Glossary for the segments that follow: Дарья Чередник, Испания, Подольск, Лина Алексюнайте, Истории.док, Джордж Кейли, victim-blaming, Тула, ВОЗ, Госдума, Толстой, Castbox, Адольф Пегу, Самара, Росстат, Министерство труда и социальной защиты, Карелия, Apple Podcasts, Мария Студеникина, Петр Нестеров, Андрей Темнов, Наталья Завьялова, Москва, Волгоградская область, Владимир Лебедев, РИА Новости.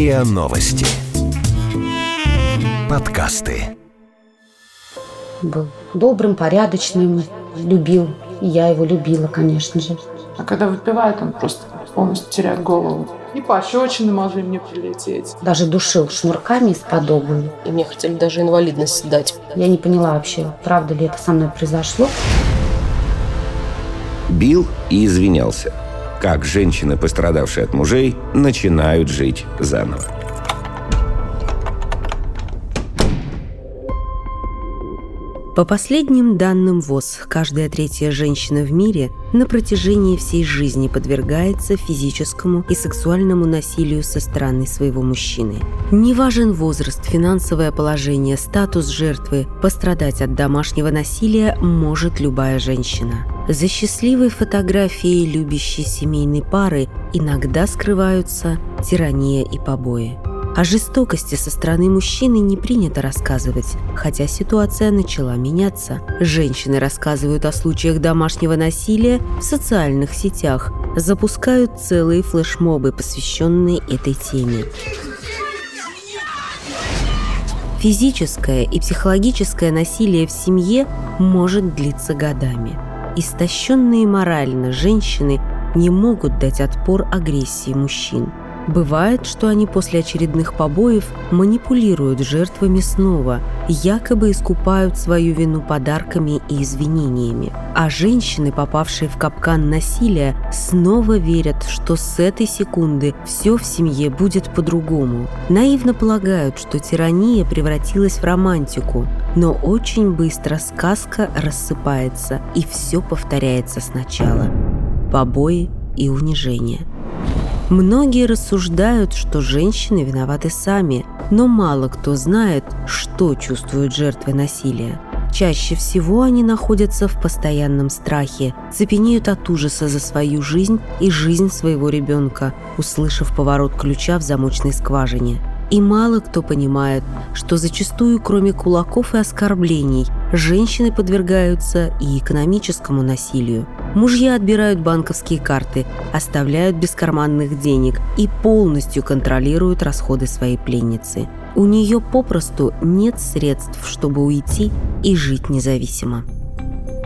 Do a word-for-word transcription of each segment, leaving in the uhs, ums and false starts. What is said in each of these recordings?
РИА Новости. Подкасты. Был добрым, порядочным, любил. И я его любила, конечно же. А когда выпивает, он просто полностью теряет голову. И пощечины могли мне прилететь. Даже душил шнурками из-под обуви. И мне хотели даже инвалидность дать. Я не поняла вообще, правда ли это со мной произошло. Бил и извинялся. Как женщины, пострадавшие от мужей, начинают жить заново. По последним данным ВОЗ, каждая третья женщина в мире на протяжении всей жизни подвергается физическому и сексуальному насилию со стороны своего мужчины. Не важен возраст, финансовое положение, статус жертвы, пострадать от домашнего насилия может любая женщина. За счастливой фотографией любящей семейной пары иногда скрываются тирания и побои. О жестокости со стороны мужчины не принято рассказывать, хотя ситуация начала меняться. Женщины рассказывают о случаях домашнего насилия в социальных сетях, запускают целые флешмобы, посвященные этой теме. Физическое и психологическое насилие в семье может длиться годами. Истощенные морально женщины не могут дать отпор агрессии мужчин. Бывает, что они после очередных побоев манипулируют жертвами снова, якобы искупают свою вину подарками и извинениями. А женщины, попавшие в капкан насилия, снова верят, что с этой секунды все в семье будет по-другому. Наивно полагают, что тирания превратилась в романтику, но очень быстро сказка рассыпается, и все повторяется сначала. Побои и унижения. Многие рассуждают, что женщины виноваты сами, но мало кто знает, что чувствуют жертвы насилия. Чаще всего они находятся в постоянном страхе, цепенеют от ужаса за свою жизнь и жизнь своего ребенка, услышав поворот ключа в замочной скважине. И мало кто понимает, что зачастую, кроме кулаков и оскорблений, женщины подвергаются и экономическому насилию. Мужья отбирают банковские карты, оставляют без карманных денег и полностью контролируют расходы своей пленницы. У нее попросту нет средств, чтобы уйти и жить независимо.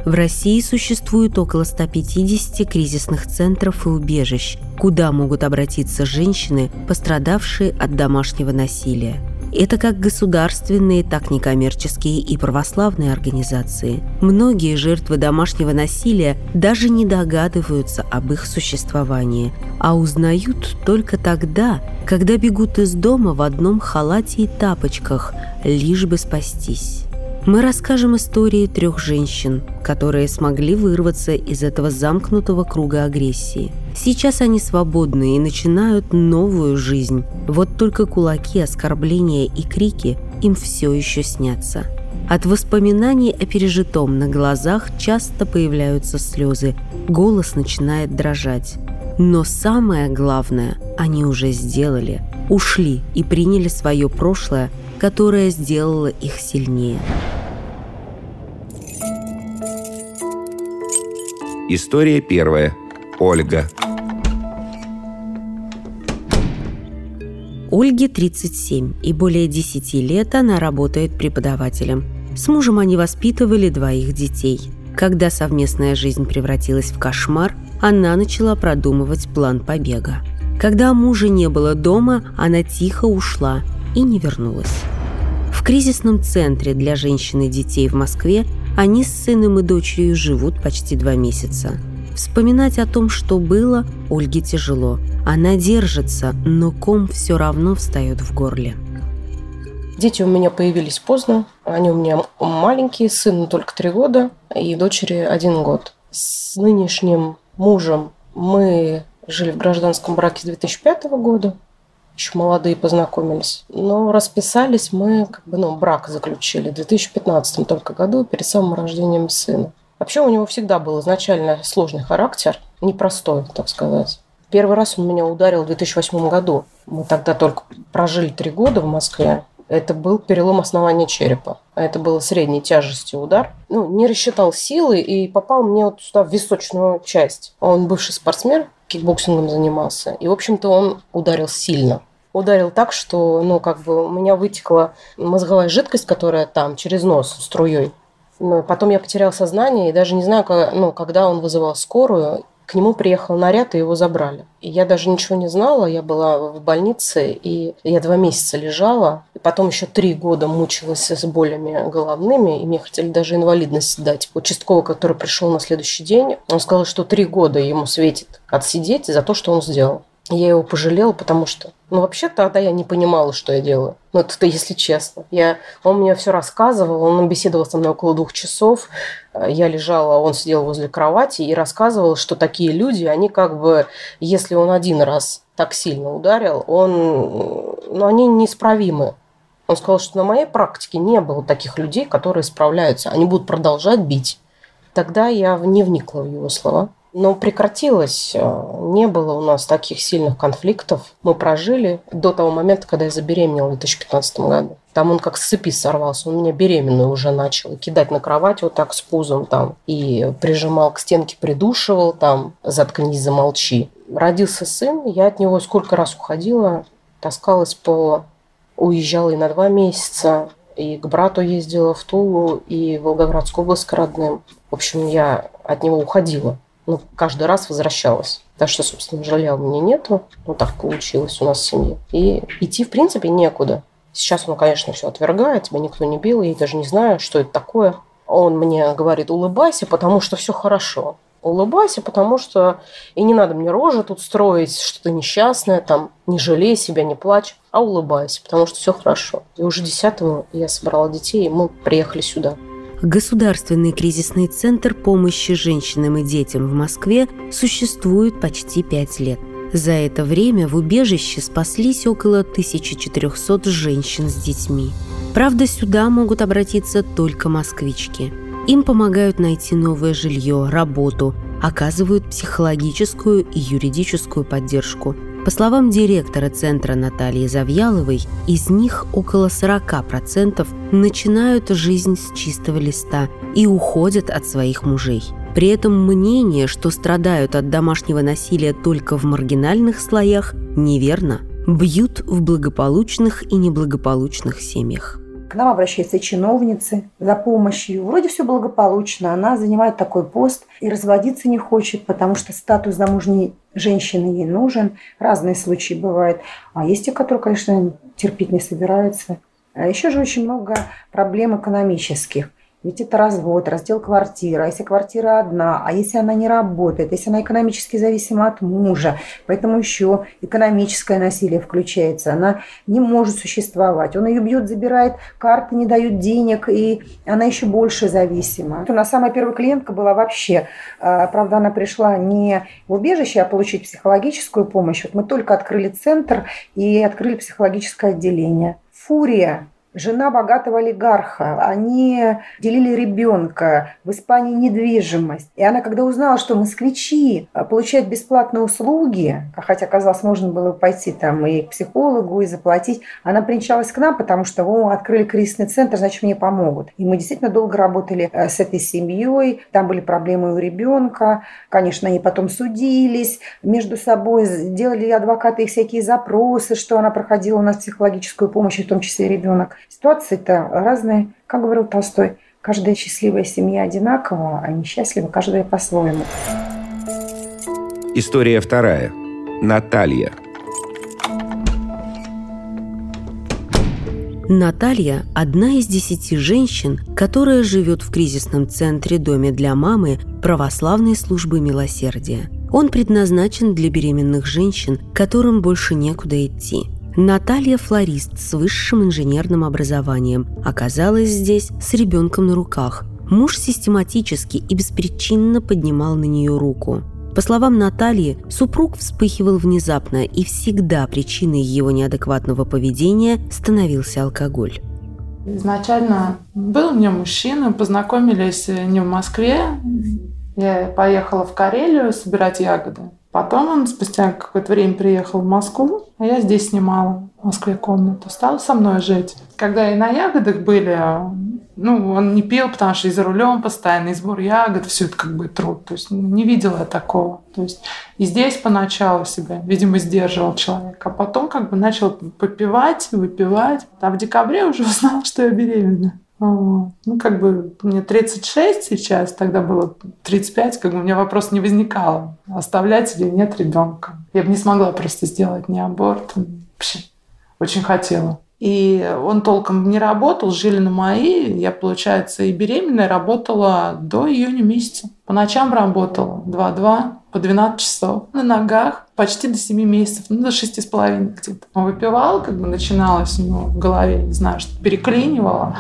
В России существует около ста пятидесяти кризисных центров и убежищ, куда могут обратиться женщины, пострадавшие от домашнего насилия. Это как государственные, так и некоммерческие и православные организации. Многие жертвы домашнего насилия даже не догадываются об их существовании, а узнают только тогда, когда бегут из дома в одном халате и тапочках, лишь бы спастись. Мы расскажем истории трех женщин, которые смогли вырваться из этого замкнутого круга агрессии. Сейчас они свободны и начинают новую жизнь. Вот только кулаки, оскорбления и крики им все еще снятся. От воспоминаний о пережитом на глазах часто появляются слезы, голос начинает дрожать. Но самое главное они уже сделали. Ушли и приняли свое прошлое, которое сделало их сильнее. История первая. Ольга. Ольге тридцать семь, и более десяти лет она работает преподавателем. С мужем они воспитывали двоих детей. Когда совместная жизнь превратилась в кошмар, она начала продумывать план побега. Когда мужа не было дома, она тихо ушла и не вернулась. В кризисном центре для женщин и детей в Москве они с сыном и дочерью живут почти два месяца. Вспоминать о том, что было, Ольге тяжело. Она держится, но ком все равно встает в горле. Дети у меня появились поздно. Они у меня маленькие, сыну только три года и дочери один год. С нынешним мужем мы жили в гражданском браке с две тысячи пятого года. Еще молодые познакомились. Но расписались мы, как бы, ну, брак заключили в две тысячи пятнадцатом только году, перед самым рождением сына. Вообще у него всегда был изначально сложный характер, непростой, так сказать. Первый раз он меня ударил в две тысячи восьмом году. Мы тогда только прожили три года в Москве. Это был перелом основания черепа. Это был средней тяжести удар. Ну, не рассчитал силы и попал мне вот сюда в височную часть. Он бывший спортсмен, кикбоксингом занимался. И, в общем-то, он ударил сильно. ударил так, что, ну, как бы у меня вытекла мозговая жидкость, которая там через нос струей. Но потом я потерял сознание и даже не знаю, как, ну, когда он вызывал скорую. К нему приехал наряд, и его забрали. И я даже ничего не знала, я была в больнице, и я два месяца лежала. И потом еще три года мучилась с болями головными, и мне хотели даже инвалидность дать. Участковый, который пришел на следующий день, он сказал, что три года ему светит отсидеть за то, что он сделал. И я его пожалела, потому что... Ну, вообще тогда я не понимала, что я делаю. Ну, это если честно. Я... Он мне все рассказывал, он беседовал со мной около двух часов. Я лежала, он сидел возле кровати и рассказывал, что такие люди, они как бы... Если он один раз так сильно ударил, он... Ну, они неисправимы. Он сказал, что на моей практике не было таких людей, которые справляются. Они будут продолжать бить. Тогда я не вникла в его слова. Но прекратилось, не было у нас таких сильных конфликтов. Мы прожили до того момента, когда я забеременела в две тысячи пятнадцатом году. Там он как с цепи сорвался, он меня беременную уже начал кидать на кровать вот так с пузом там. И прижимал к стенке, придушивал там, заткнись, замолчи. Родился сын, я от него сколько раз уходила, таскалась по... Уезжала и на два месяца, и к брату ездила в Тулу, и в Волгоградскую область к родным. В общем, я от него уходила. Ну, каждый раз возвращалась. Так что, собственно, жаля у меня нету. Ну, так получилось у нас в семье. И идти, в принципе, некуда. Сейчас он, конечно, все отвергает. Тебя никто не бил. Я даже не знаю, что это такое. Он мне говорит, улыбайся, потому что все хорошо. Улыбайся, потому что... И не надо мне рожи тут строить, что ты несчастная, там, не жалей себя, не плачь. А улыбайся, потому что все хорошо. И уже десятого я собрала детей, и мы приехали сюда. Государственный кризисный центр помощи женщинам и детям в Москве существует почти пять лет. За это время в убежище спаслись около тысяча четырёхсот женщин с детьми. Правда, сюда могут обратиться только москвички. Им помогают найти новое жилье, работу, оказывают психологическую и юридическую поддержку. По словам директора центра Натальи Завьяловой, из них около сорок процентов начинают жизнь с чистого листа и уходят от своих мужей. При этом мнение, что страдают от домашнего насилия только в маргинальных слоях, неверно. Бьют в благополучных и неблагополучных семьях. К нам обращаются чиновницы за помощью. Вроде все благополучно, она занимает такой пост и разводиться не хочет, потому что статус замужней женщины ей нужен. Разные случаи бывают. А есть те, которые, конечно, терпеть не собираются. А еще же очень много проблем экономических. Ведь это развод, раздел квартиры. А если квартира одна, а если она не работает, если она экономически зависима от мужа, поэтому еще экономическое насилие включается. Она не может существовать. Он ее бьет, забирает карты, не дает денег, и она еще больше зависима. У нас самая первая клиентка была вообще. Правда, она пришла не в убежище, а получить психологическую помощь. Вот мы только открыли центр и открыли психологическое отделение. Фурия. Жена богатого олигарха, они делили ребенка, в Испании недвижимость. И она, когда узнала, что москвичи получают бесплатные услуги, хотя, казалось, можно было пойти там и к психологу, и заплатить, она примчалась к нам, потому что мы открыли кризисный центр, значит, мне помогут. И мы действительно долго работали с этой семьей, там были проблемы у ребенка, конечно, они потом судились между собой, делали адвокаты их всякие запросы, что она проходила у нас психологическую помощь, в том числе ребенок. Ситуации-то разные. Как говорил Толстой, каждая счастливая семья одинакова, а несчастлива каждая по-своему. История вторая. Наталья. Наталья – одна из десяти женщин, которая живет в кризисном центре «Доме для мамы» православной службы милосердия. Он предназначен для беременных женщин, которым больше некуда идти. Наталья – флорист с высшим инженерным образованием. Оказалась здесь с ребенком на руках. Муж систематически и беспричинно поднимал на нее руку. По словам Натальи, супруг вспыхивал внезапно, и всегда причиной его неадекватного поведения становился алкоголь. Изначально был мне мужчина, познакомились не в Москве. Я поехала в Карелию собирать ягоды. Потом он спустя какое-то время приехал в Москву, а я здесь снимала в Москве комнату. Стал со мной жить. Когда и на ягодах были, Ну, он не пил, потому что и за рулем постоянный сбор ягод, все это как бы труд. То есть не видела я такого. То есть и здесь поначалу себя, видимо, сдерживал человек. А потом как бы начал попивать, выпивать. А в декабре уже узнала, что я беременна. Вот. Ну, как бы мне тридцать шесть сейчас, тогда было тридцать пять, как бы у меня вопрос не возникало, оставлять или нет ребенка. Я бы не смогла просто сделать ни аборт. Вообще очень хотела. И он толком не работал, жили на мои. Я, получается, и беременная работала до июня месяца. По ночам работала два-два, по двенадцать часов. На ногах почти до семи месяцев, ну, до шести с половиной где-то. Он выпивал, как бы начиналось у него в голове, не знаю, что переклинивало.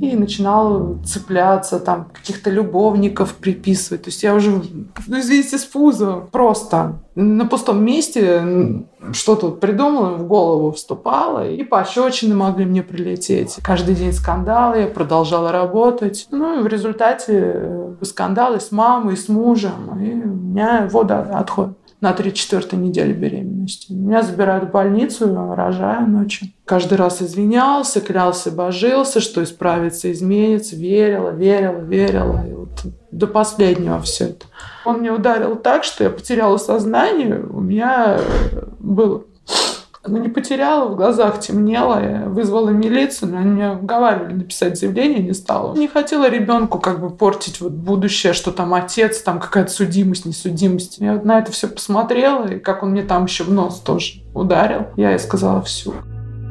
И начинал цепляться, там, каких-то любовников приписывать. То есть я уже, ну, извините, с пуза просто на пустом месте что-то придумала, в голову вступала. И пощечины могли мне прилететь. Каждый день скандалы, я продолжала работать. Ну, и в результате скандалы с мамой, с мужем. И у меня вода отходит. На тридцать четвёртой неделе беременности. Меня забирают в больницу, рожаю ночью. Каждый раз извинялся, клялся, божился, что исправится, изменится. Верила, верила, верила. И вот до последнего все это. Он меня ударил так, что я потеряла сознание. У меня было... Ну, не потеряла, в глазах темнело. Я вызвала милицию, но они меня уговаривали написать заявление, не стала. Не хотела ребенку как бы портить вот будущее, что там отец, там какая-то судимость, несудимость. Я вот на это все посмотрела, и как он мне там еще в нос тоже ударил, я ей сказала всю.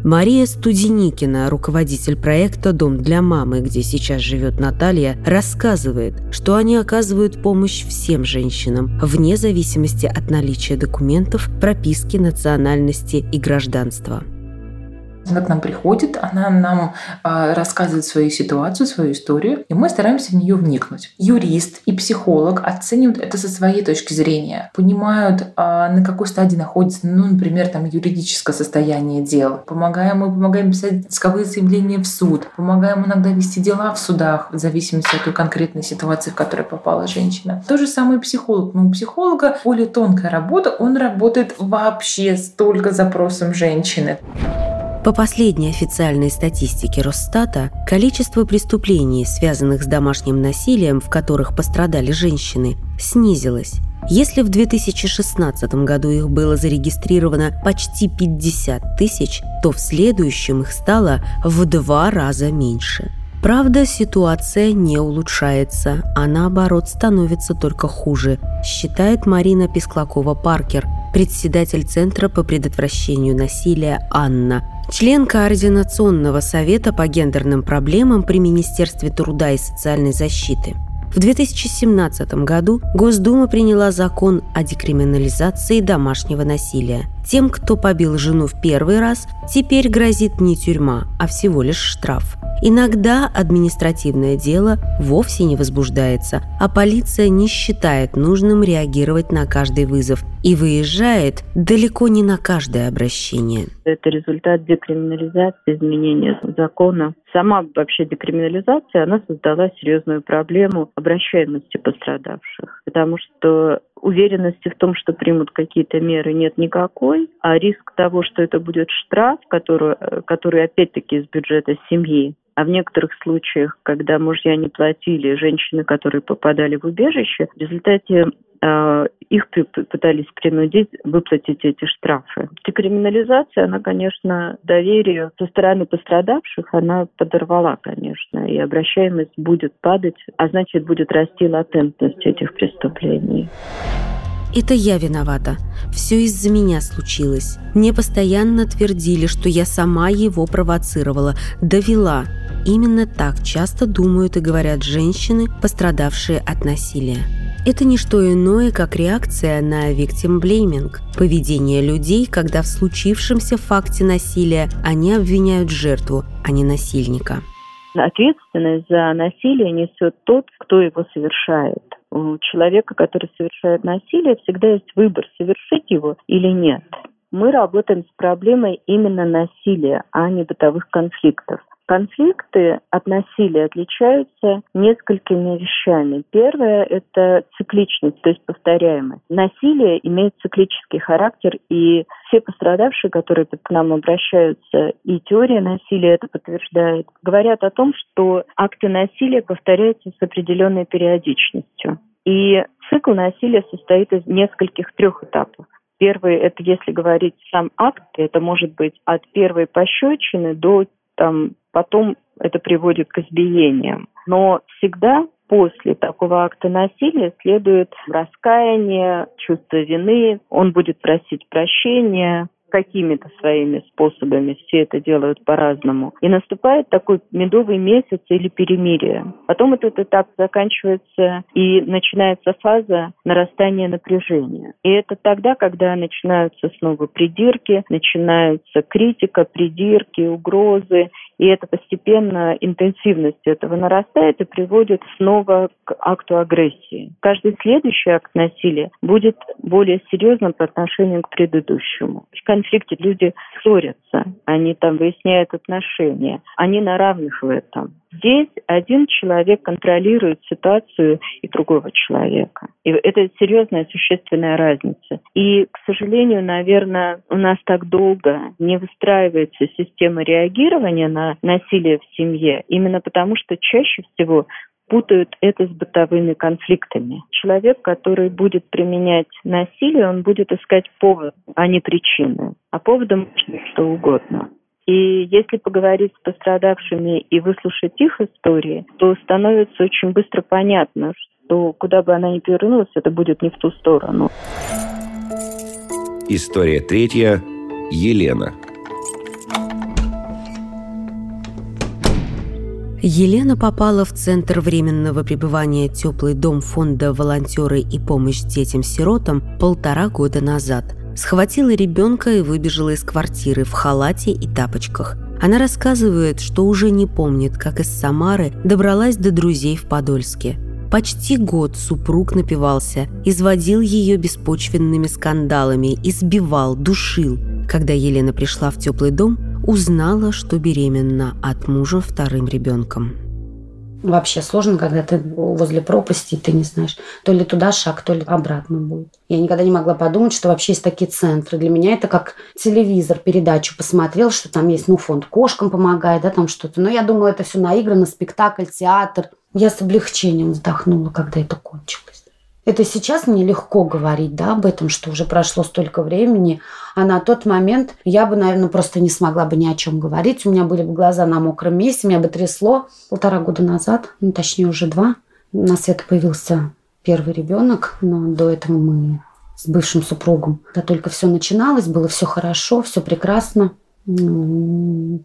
Мария Студеникина, руководитель проекта «Дом для мамы», где сейчас живет Наталья, рассказывает, что они оказывают помощь всем женщинам, вне зависимости от наличия документов, прописки, национальности и гражданства. Она к нам приходит, она нам э, рассказывает свою ситуацию, свою историю, и мы стараемся в нее вникнуть. Юрист и психолог оценивают это со своей точки зрения, понимают, э, на какой стадии находится, ну, например, там, юридическое состояние дел. Помогаем, мы помогаем писать исковые заявления в суд, помогаем иногда вести дела в судах, в зависимости от той конкретной ситуации, в которой попала женщина. То же самое психолог. Но у психолога более тонкая работа, он работает вообще с только запросом женщины. По последней официальной статистике Росстата, количество преступлений, связанных с домашним насилием, в которых пострадали женщины, снизилось. Если в две тысячи шестнадцатом году их было зарегистрировано почти пятьдесят тысяч, то в следующем их стало в два раза меньше. Правда, ситуация не улучшается, а наоборот становится только хуже, считает Марина Писклакова-Паркер, председатель Центра по предотвращению насилия «Анна», член Координационного совета по гендерным проблемам при Министерстве труда и социальной защиты. В две тысячи семнадцатом году Госдума приняла закон о декриминализации домашнего насилия. Тем, кто побил жену в первый раз, теперь грозит не тюрьма, а всего лишь штраф. Иногда административное дело вовсе не возбуждается, а полиция не считает нужным реагировать на каждый вызов и выезжает далеко не на каждое обращение. Это результат декриминализации, изменения закона. Сама вообще декриминализация, она создала серьезную проблему обращаемости пострадавших, потому что уверенности в том, что примут какие-то меры, нет никакой, а риск того, что это будет штраф, который, который опять-таки из бюджета семьи, а в некоторых случаях, когда мужья не платили, женщины, которые попадали в убежище, в результате э, их при, пытались принудить выплатить эти штрафы. Декриминализация, она, конечно, доверие со стороны пострадавших, она подорвала, конечно, и обращаемость будет падать, а значит, будет расти латентность этих преступлений. «Это я виновата. Все из-за меня случилось. Мне постоянно твердили, что я сама его провоцировала, довела». Именно так часто думают и говорят женщины, пострадавшие от насилия. Это не что иное, как реакция на victim-blaming – поведение людей, когда в случившемся факте насилия они обвиняют жертву, а не насильника. Ответственность за насилие несет тот, кто его совершает. У человека, который совершает насилие, всегда есть выбор, совершить его или нет. Мы работаем с проблемой именно насилия, а не бытовых конфликтов. Конфликты от насилия отличаются несколькими вещами. Первое – это цикличность, то есть повторяемость. Насилие имеет циклический характер, и все пострадавшие, которые к нам обращаются, и теория насилия это подтверждает, говорят о том, что акты насилия повторяются с определенной периодичностью. И цикл насилия состоит из нескольких трех этапов. Первый – это, если говорить сам акт, это может быть от первой пощечины до там, потом это приводит к избиениям. Но всегда после такого акта насилия следует раскаяние, чувство вины, он будет просить прощения какими-то своими способами, все это делают по-разному. И наступает такой медовый месяц или перемирие. Потом этот этап заканчивается и начинается фаза нарастания напряжения. И это тогда, когда начинаются снова придирки, начинаются критика, придирки, угрозы. И это постепенно интенсивность этого нарастает и приводит снова к акту агрессии. Каждый следующий акт насилия будет более серьезным по отношению к предыдущему. В конфликте люди ссорятся, они там выясняют отношения, они на равных в этом. Здесь один человек контролирует ситуацию и другого человека. И это серьезная, существенная разница. И, к сожалению, наверное, у нас так долго не выстраивается система реагирования на насилие в семье, именно потому что чаще всего путают это с бытовыми конфликтами. Человек, который будет применять насилие, он будет искать повод, а не причины. А поводом может что угодно. И если поговорить с пострадавшими и выслушать их истории, то становится очень быстро понятно, что куда бы она ни повернулась, это будет не в ту сторону. История третья. Елена. Елена попала в центр временного пребывания «Теплый дом» фонда «Волонтеры и помощь детям-сиротам» полтора года назад. Схватила ребенка и выбежала из квартиры в халате и тапочках. Она рассказывает, что уже не помнит, как из Самары добралась до друзей в Подольске. Почти год супруг напивался, изводил ее беспочвенными скандалами, избивал, душил. Когда Елена пришла в «Теплый дом», узнала, что беременна от мужа вторым ребенком. Вообще сложно, когда ты возле пропасти, ты не знаешь, то ли туда шаг, то ли обратно будет. Я никогда не могла подумать, что вообще есть такие центры. Для меня это как телевизор, передачу посмотрел, что там есть, ну, фонд кошкам помогает, да, там что-то. Но я думала, это все наиграно, спектакль, театр. Я с облегчением вздохнула, когда это кончилось. Это сейчас мне легко говорить, да, об этом, что уже прошло столько времени, а на тот момент я бы, наверное, просто не смогла бы ни о чем говорить. У меня были бы глаза на мокром месте, меня бы трясло. Полтора года назад, ну, точнее уже два, на свет появился первый ребенок, но до этого мы с бывшим супругом, да, только все начиналось, было все хорошо, все прекрасно.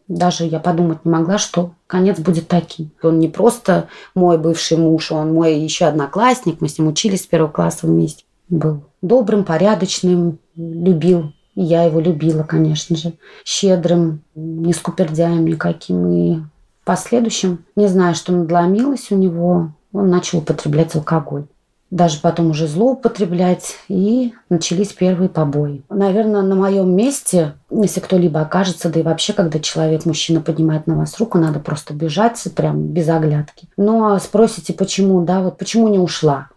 Даже я подумать не могла, что конец будет таким. Он не просто мой бывший муж, он мой еще одноклассник. Мы с ним учились с первого класса вместе. Был добрым, порядочным, любил. И я его любила, конечно же. Щедрым, не скупердяем никаким. И в последующем, не знаю, что надломилось у него, он начал употреблять алкоголь. Даже потом уже злоупотреблять, и начались первые побои. Наверное, на моем месте, если кто-либо окажется, да и вообще, когда человек, мужчина, поднимает на вас руку, надо просто бежать, прям без оглядки. Но спросите, почему, да, вот почему не ушла?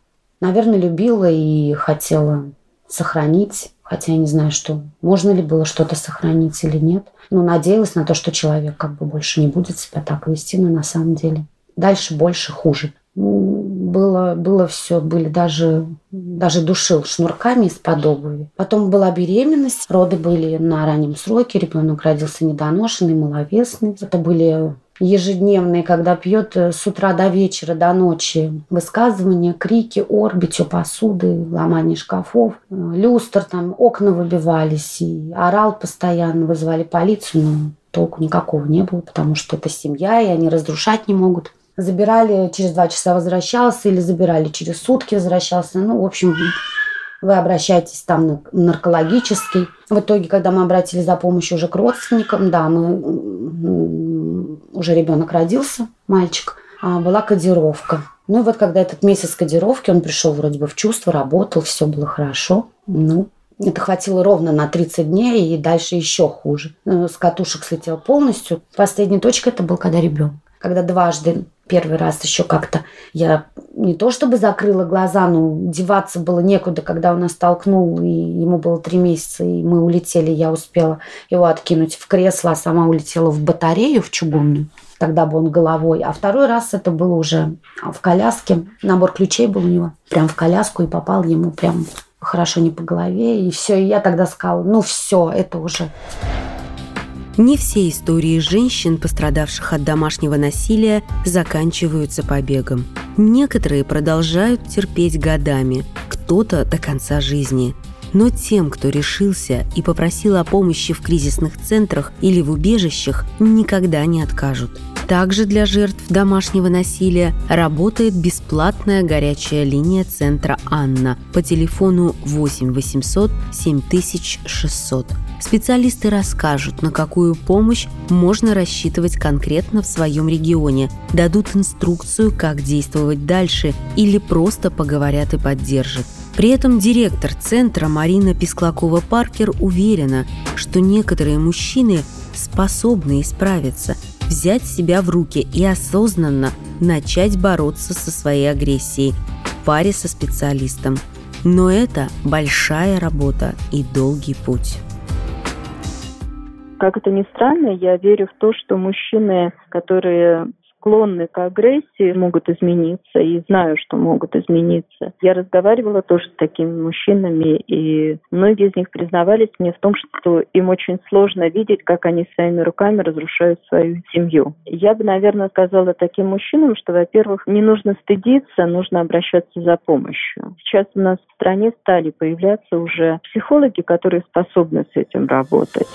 Наверное, любила и хотела сохранить, хотя я не знаю, что, можно ли было что-то сохранить или нет. Но надеялась на то, что человек как бы больше не будет себя так вести, но на самом деле дальше больше, хуже. Было, было все, были даже, даже душил шнурками из-под обуви. Потом была беременность, роды были на раннем сроке, ребенок родился недоношенный, маловесный. Это были ежедневные, когда пьет с утра до вечера, до ночи, высказывания, крики, ор, битье посуды, ломание шкафов, люстр, там окна выбивались, и орал постоянно, вызывали полицию, но толку никакого не было, потому что это семья, и они разрушать не могут. Забирали, через два часа возвращался, или забирали, через сутки возвращался. Ну, в общем, вы обращаетесь там на наркологический. В итоге, когда мы обратились за помощью уже к родственникам, да, мы уже ребенок родился, мальчик, была кодировка. Ну, и вот когда этот месяц кодировки, он пришел вроде бы в чувство, работал, все было хорошо. Ну, Это хватило ровно на тридцать дней, и дальше еще хуже. С катушек слетел полностью. Последняя точка – это был когда ребенок. Когда дважды, первый раз еще как-то я не то чтобы закрыла глаза, но деваться было некуда, когда он нас толкнул, и ему было три месяца, и мы улетели, я успела его откинуть в кресло, а сама улетела в батарею, в чугунную, тогда бы он головой. А второй раз это было уже в коляске, набор ключей был у него, прям в коляску, и попал ему прям хорошо не по голове, и все, и я тогда сказала, ну все, это уже... Не все истории женщин, пострадавших от домашнего насилия, заканчиваются побегом. Некоторые продолжают терпеть годами, кто-то до конца жизни. Но тем, кто решился и попросил о помощи в кризисных центрах или в убежищах, никогда не откажут. Также для жертв домашнего насилия работает бесплатная горячая линия центра «Анна» по телефону восемь восемьсот семь тысяч шестьсот. Специалисты расскажут, на какую помощь можно рассчитывать конкретно в своем регионе, дадут инструкцию, как действовать дальше, или просто поговорят и поддержат. При этом директор центра Марина Писклакова-Паркер уверена, что некоторые мужчины способны исправиться, взять себя в руки и осознанно начать бороться со своей агрессией в паре со специалистом. Но это большая работа и долгий путь. Как это ни странно, я верю в то, что мужчины, которые склонны к агрессии, могут измениться, и знаю, что могут измениться. Я разговаривала тоже с такими мужчинами, и многие из них признавались мне в том, что им очень сложно видеть, как они своими руками разрушают свою семью. Я бы, наверное, сказала таким мужчинам, что, во-первых, не нужно стыдиться, нужно обращаться за помощью. Сейчас у нас в стране стали появляться уже психологи, которые способны с этим работать.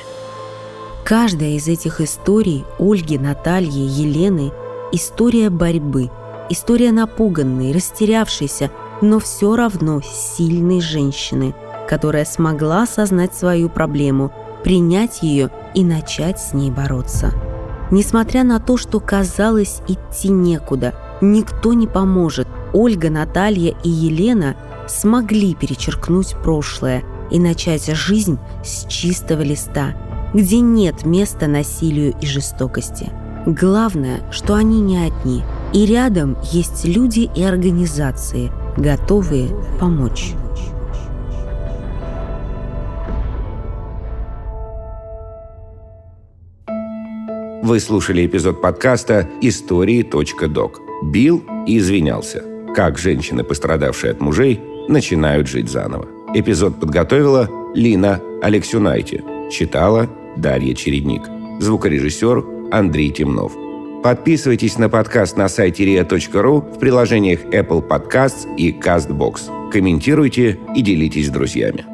Каждая из этих историй Ольги, Натальи, Елены – история борьбы, история напуганной, растерявшейся, но все равно сильной женщины, которая смогла осознать свою проблему, принять ее и начать с ней бороться. Несмотря на то, что казалось идти некуда, никто не поможет, Ольга, Наталья и Елена смогли перечеркнуть прошлое и начать жизнь с чистого листа, где нет места насилию и жестокости. Главное, что они не одни, и рядом есть люди и организации, готовые помочь. Вы слушали эпизод подкаста «Истории.док». Бил и извинялся. Как женщины, пострадавшие от мужей, начинают жить заново. Эпизод подготовила Лина Алексюнайте. Читала Дарья Чередник. Звукорежиссер Андрей Темнов. Подписывайтесь на подкаст на сайте риа точка ру, в приложениях Apple Podcasts и Castbox. Комментируйте и делитесь с друзьями.